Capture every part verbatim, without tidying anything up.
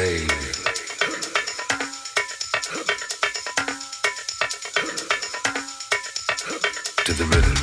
blade. To the rhythm.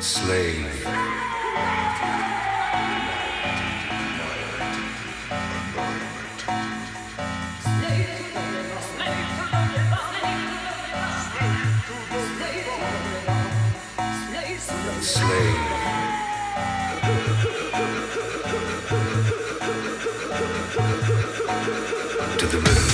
Slave. Slave. To the rhythm.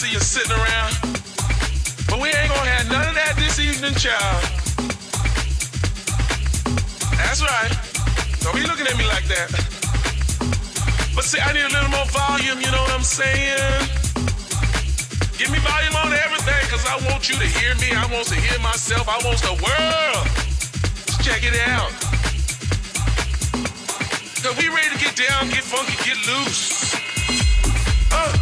see us sitting around. But we ain't gonna have none of that this evening, child. That's right. Don't be looking at me like that. But see, I need a little more volume, you know what I'm saying? Give me volume on everything, cause I want you to hear me. I want to hear myself. I want the world to check it out. Cause we ready to get down, get funky, get loose. Uh.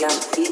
Candeia,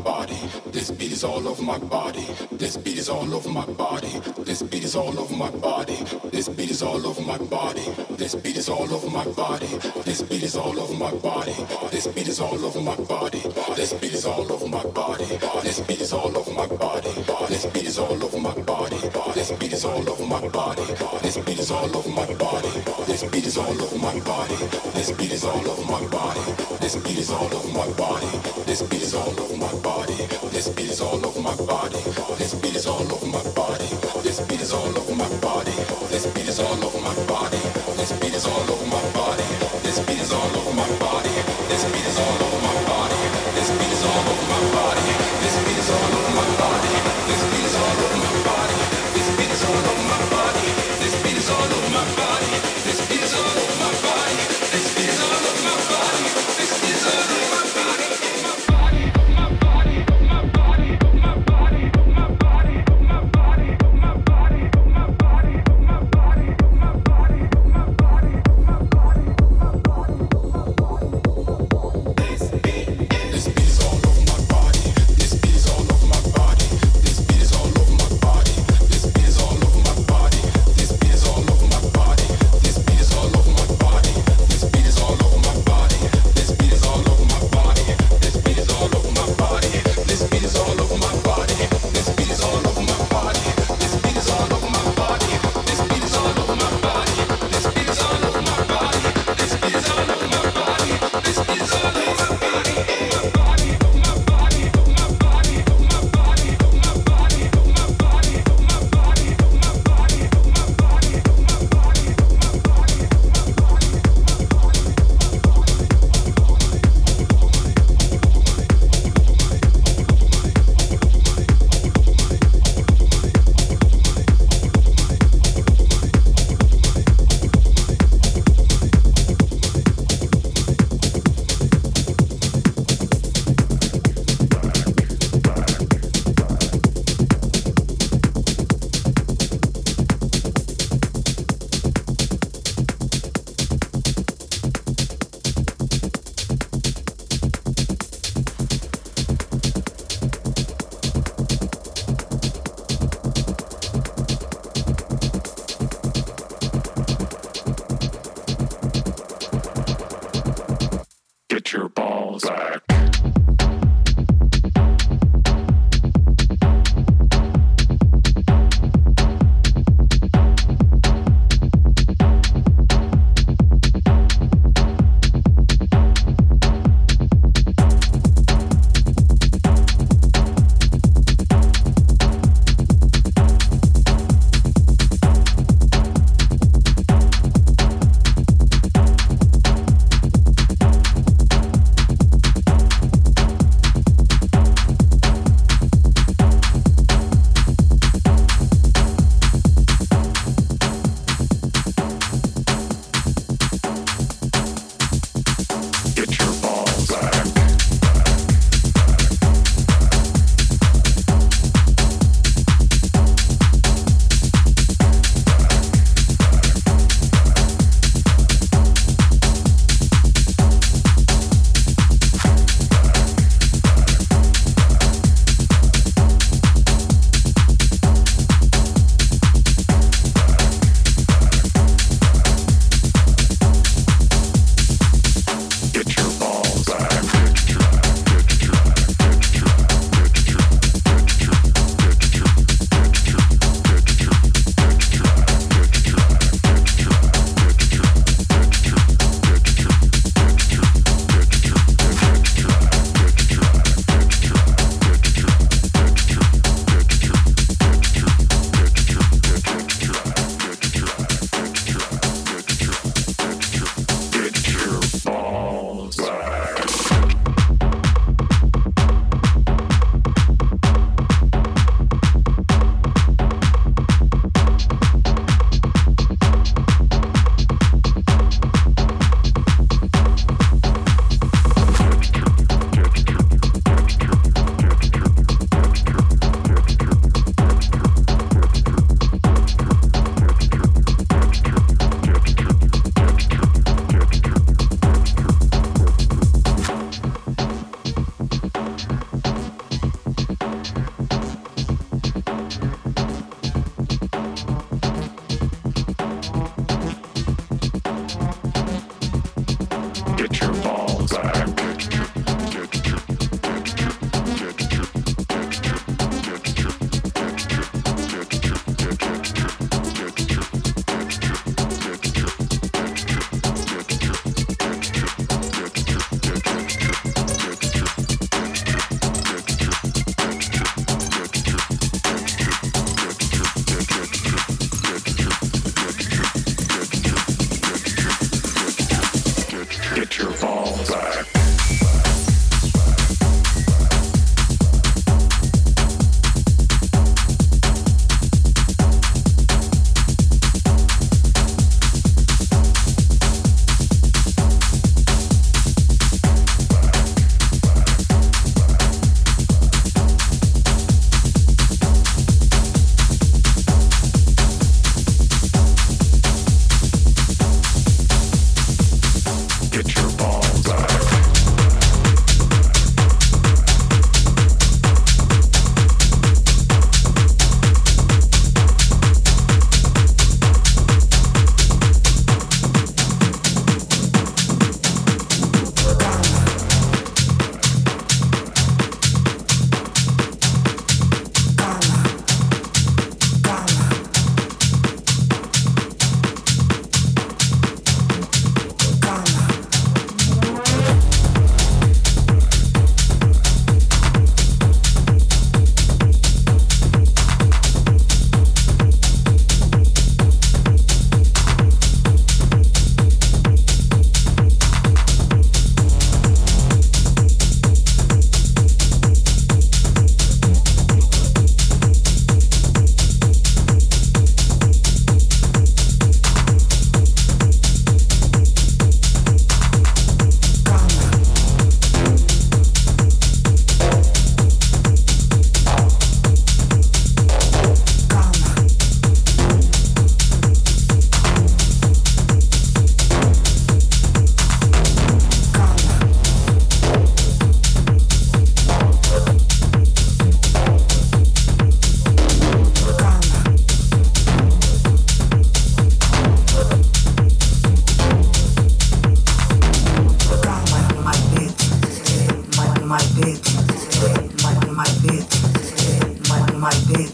body. This beat is all over my body. This beat is all over my body. This beat is all over my body. This beat is all over my body. This beat is all over my body. This beat is all over my body. This beat is all over my body. This beat is all over my body. This beat is all over my body. This beat is all over my body. This beat is all over my body. This beat is all over my body. This beat is all over my body. This beat is all over my body. This beat is all over my body. This beat is all over my body. This beat is all over my body. This beat is all over my body. This beat is all over my body. This beat is all over my body. This beat is all over my body. This beat is all over my body. This beat is all over my body. This beat is all over my body. This beat is all over my body. This beat is all over my body. This beat is all over my body. This beat is all over my body. This beat is all over my body. This beat is all over my body. This beat is all over my body. My body, my body, my body, my body, my my bed.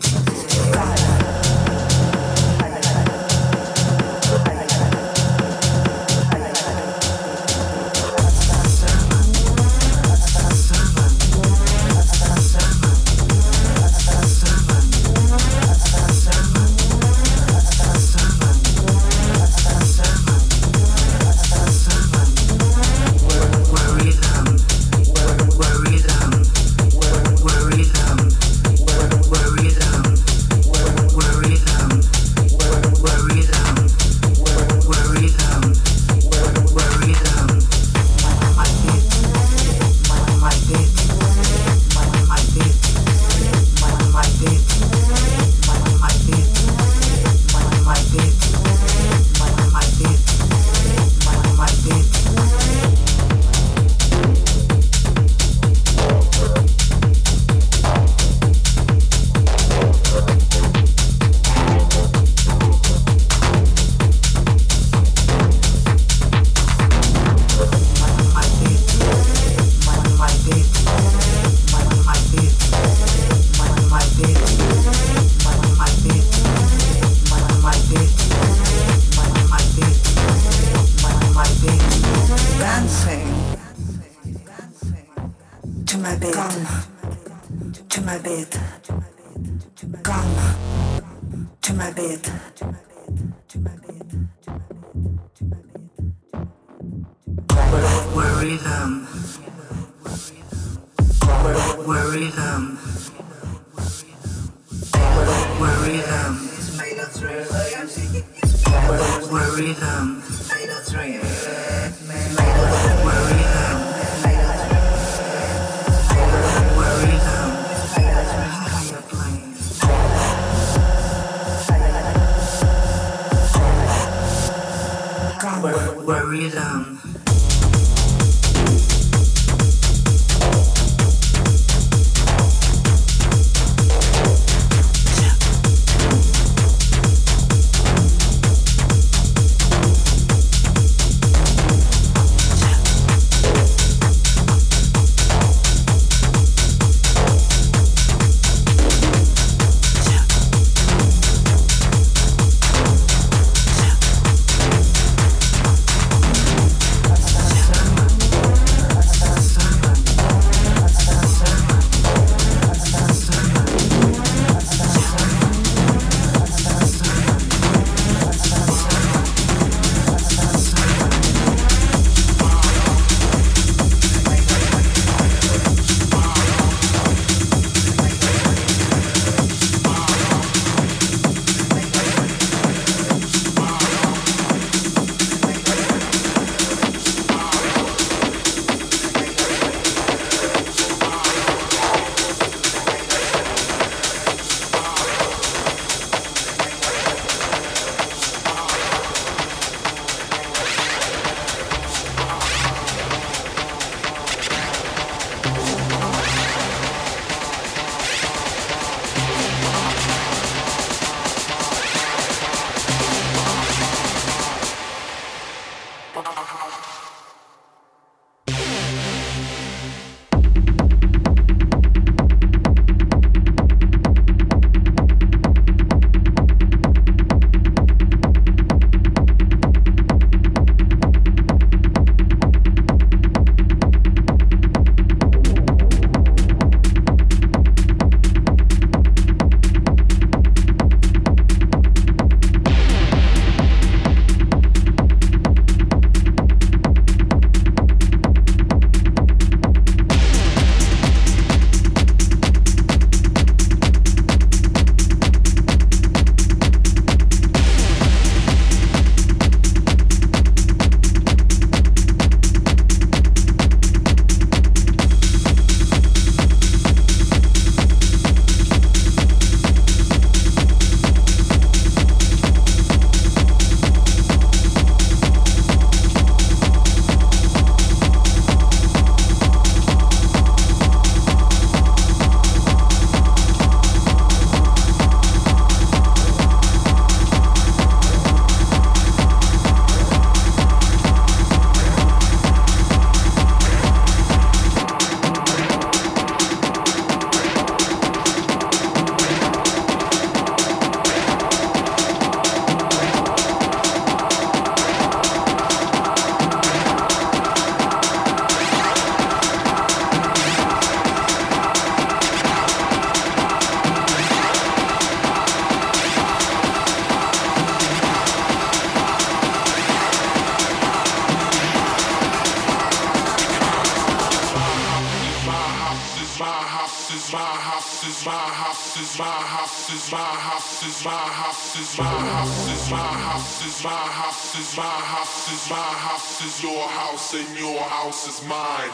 house is my house is my house is my house is my house is my house is my house is my house is my house is my house is your house and your house is mine.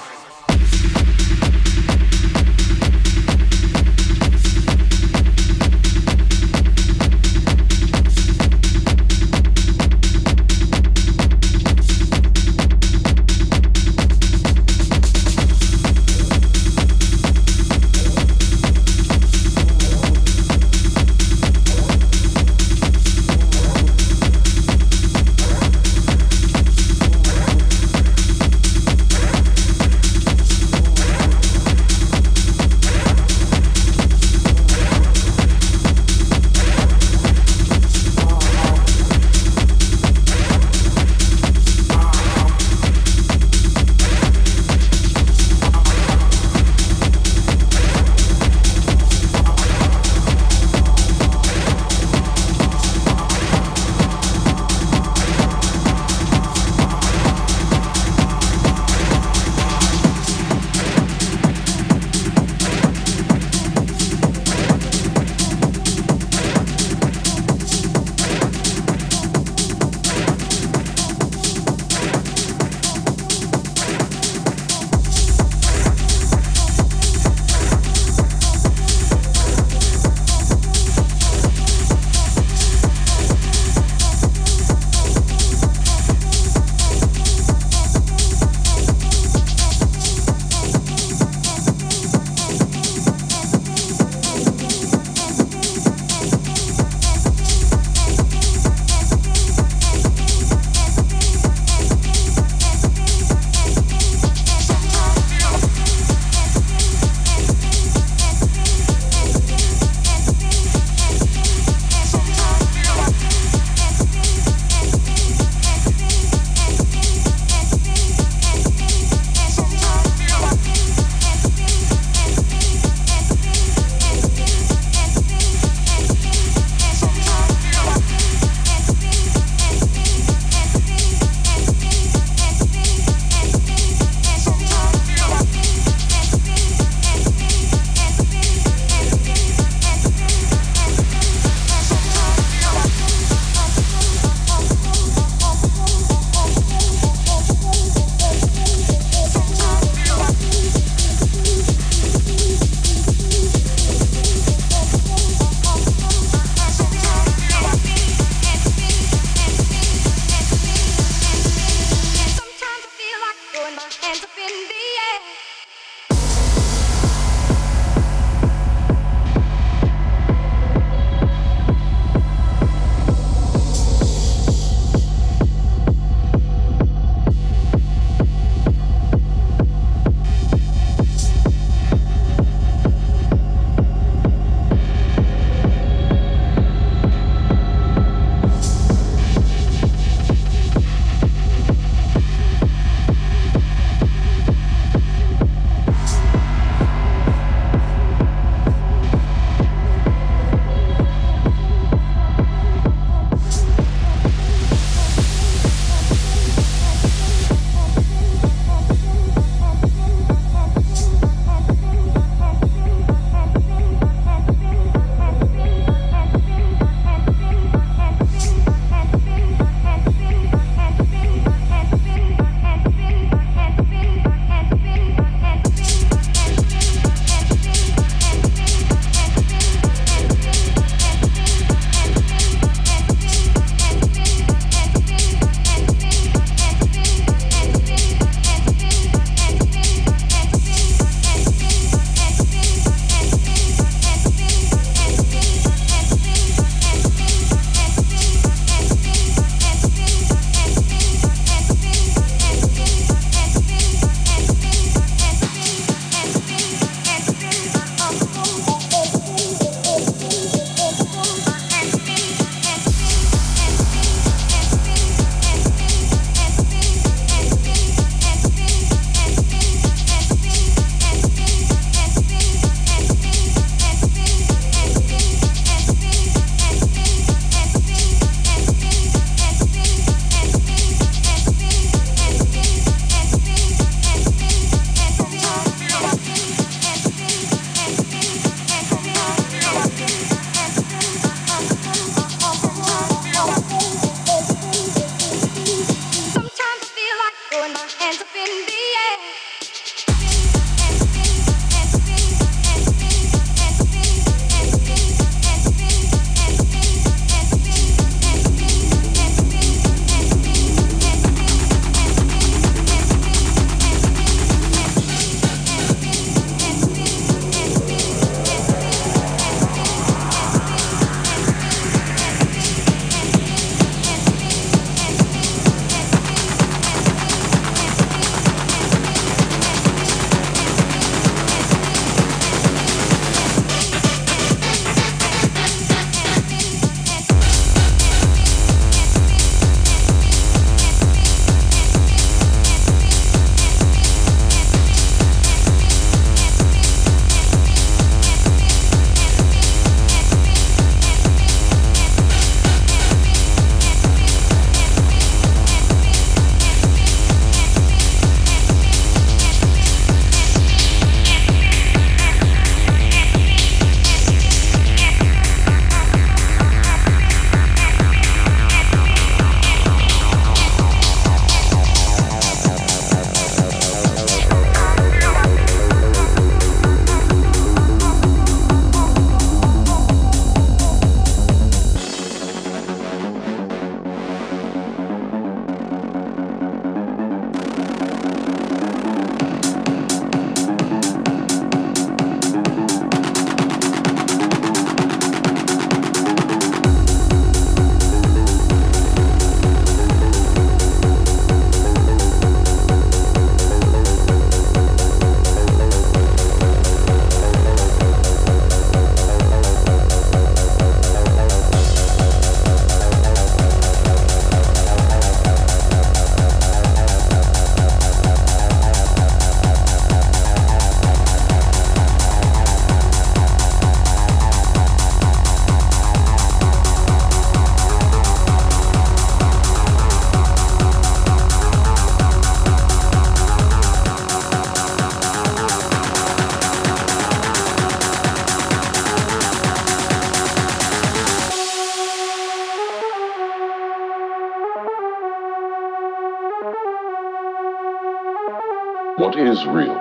what is real?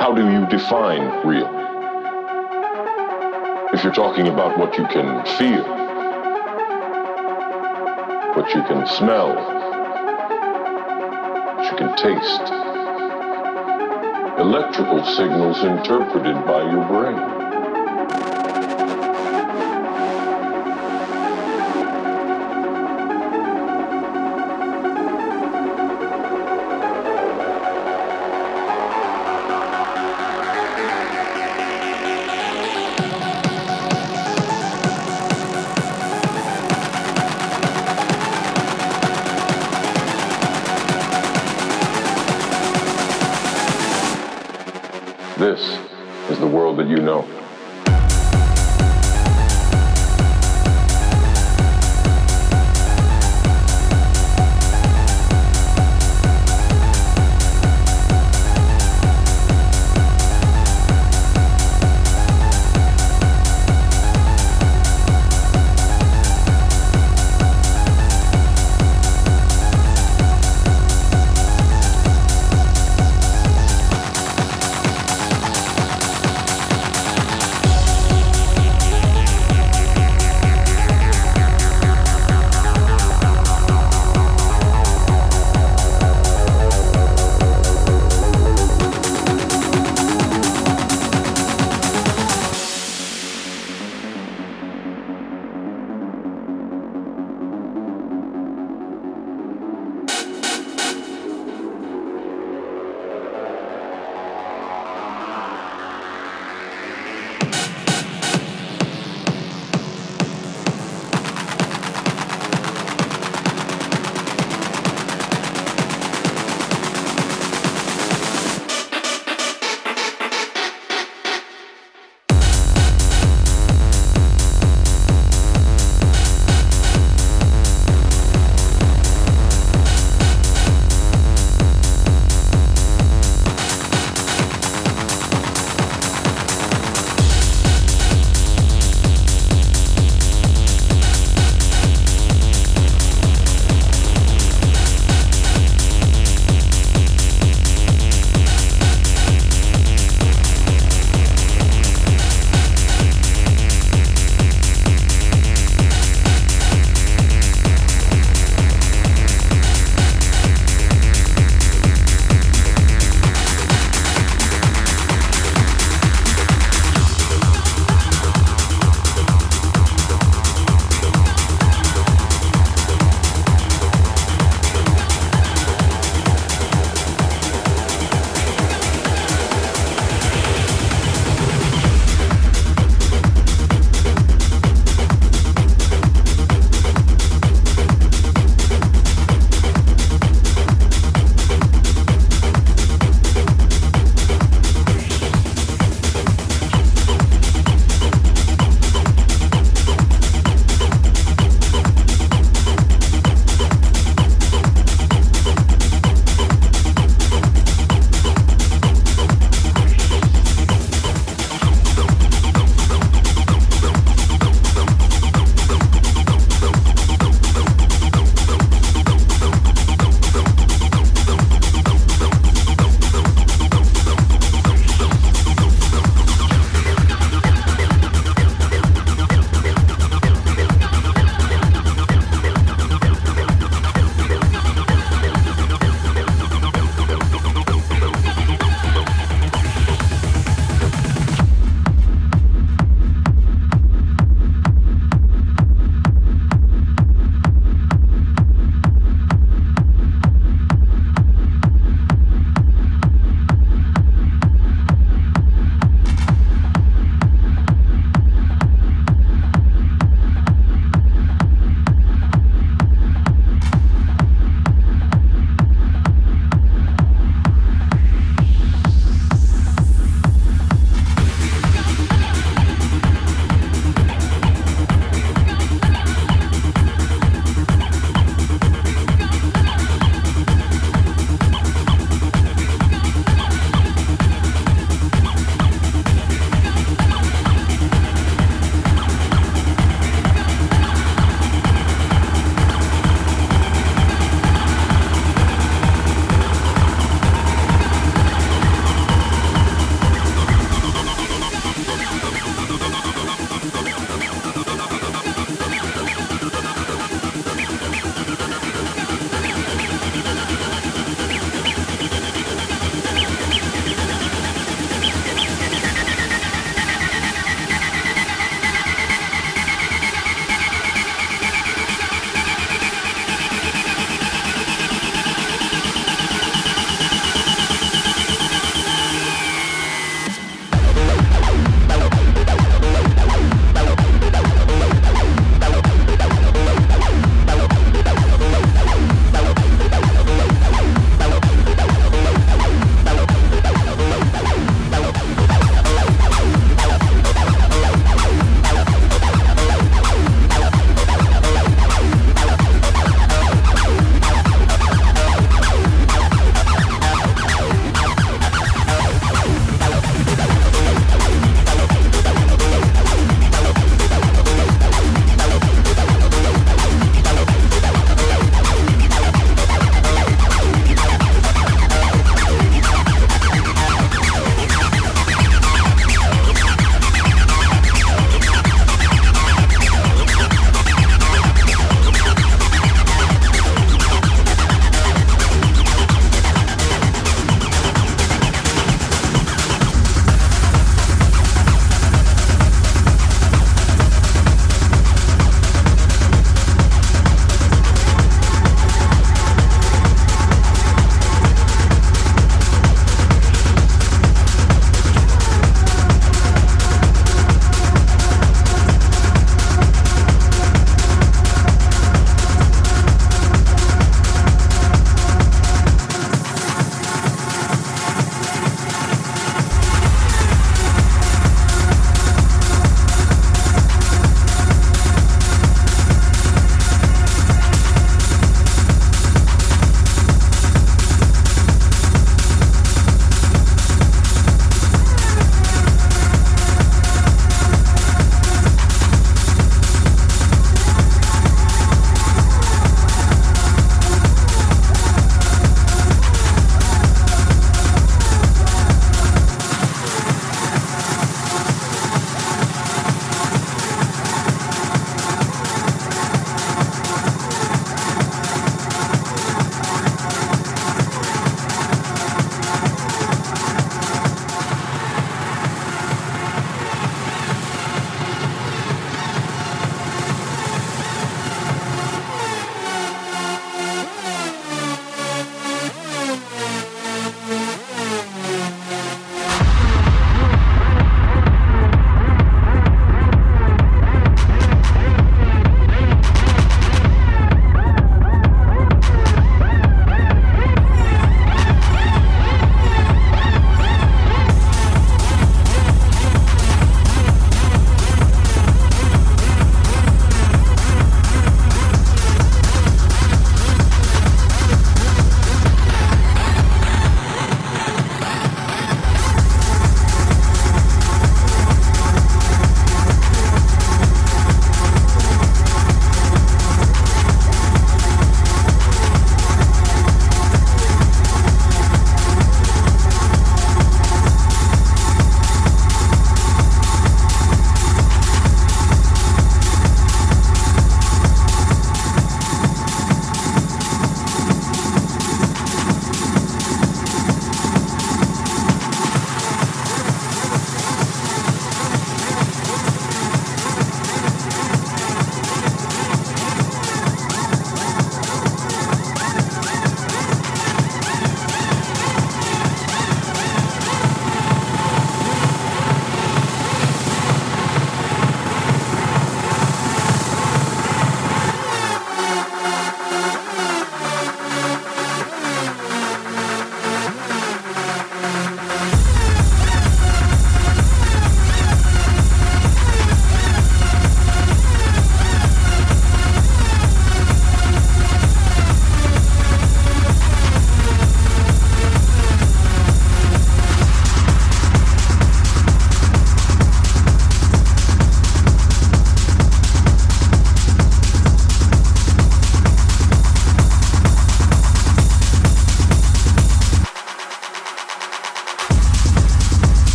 How do you define real? If you're talking about what you can feel, what you can smell, what you can taste, electrical signals interpreted by your brain. This is the world that you know.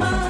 mama.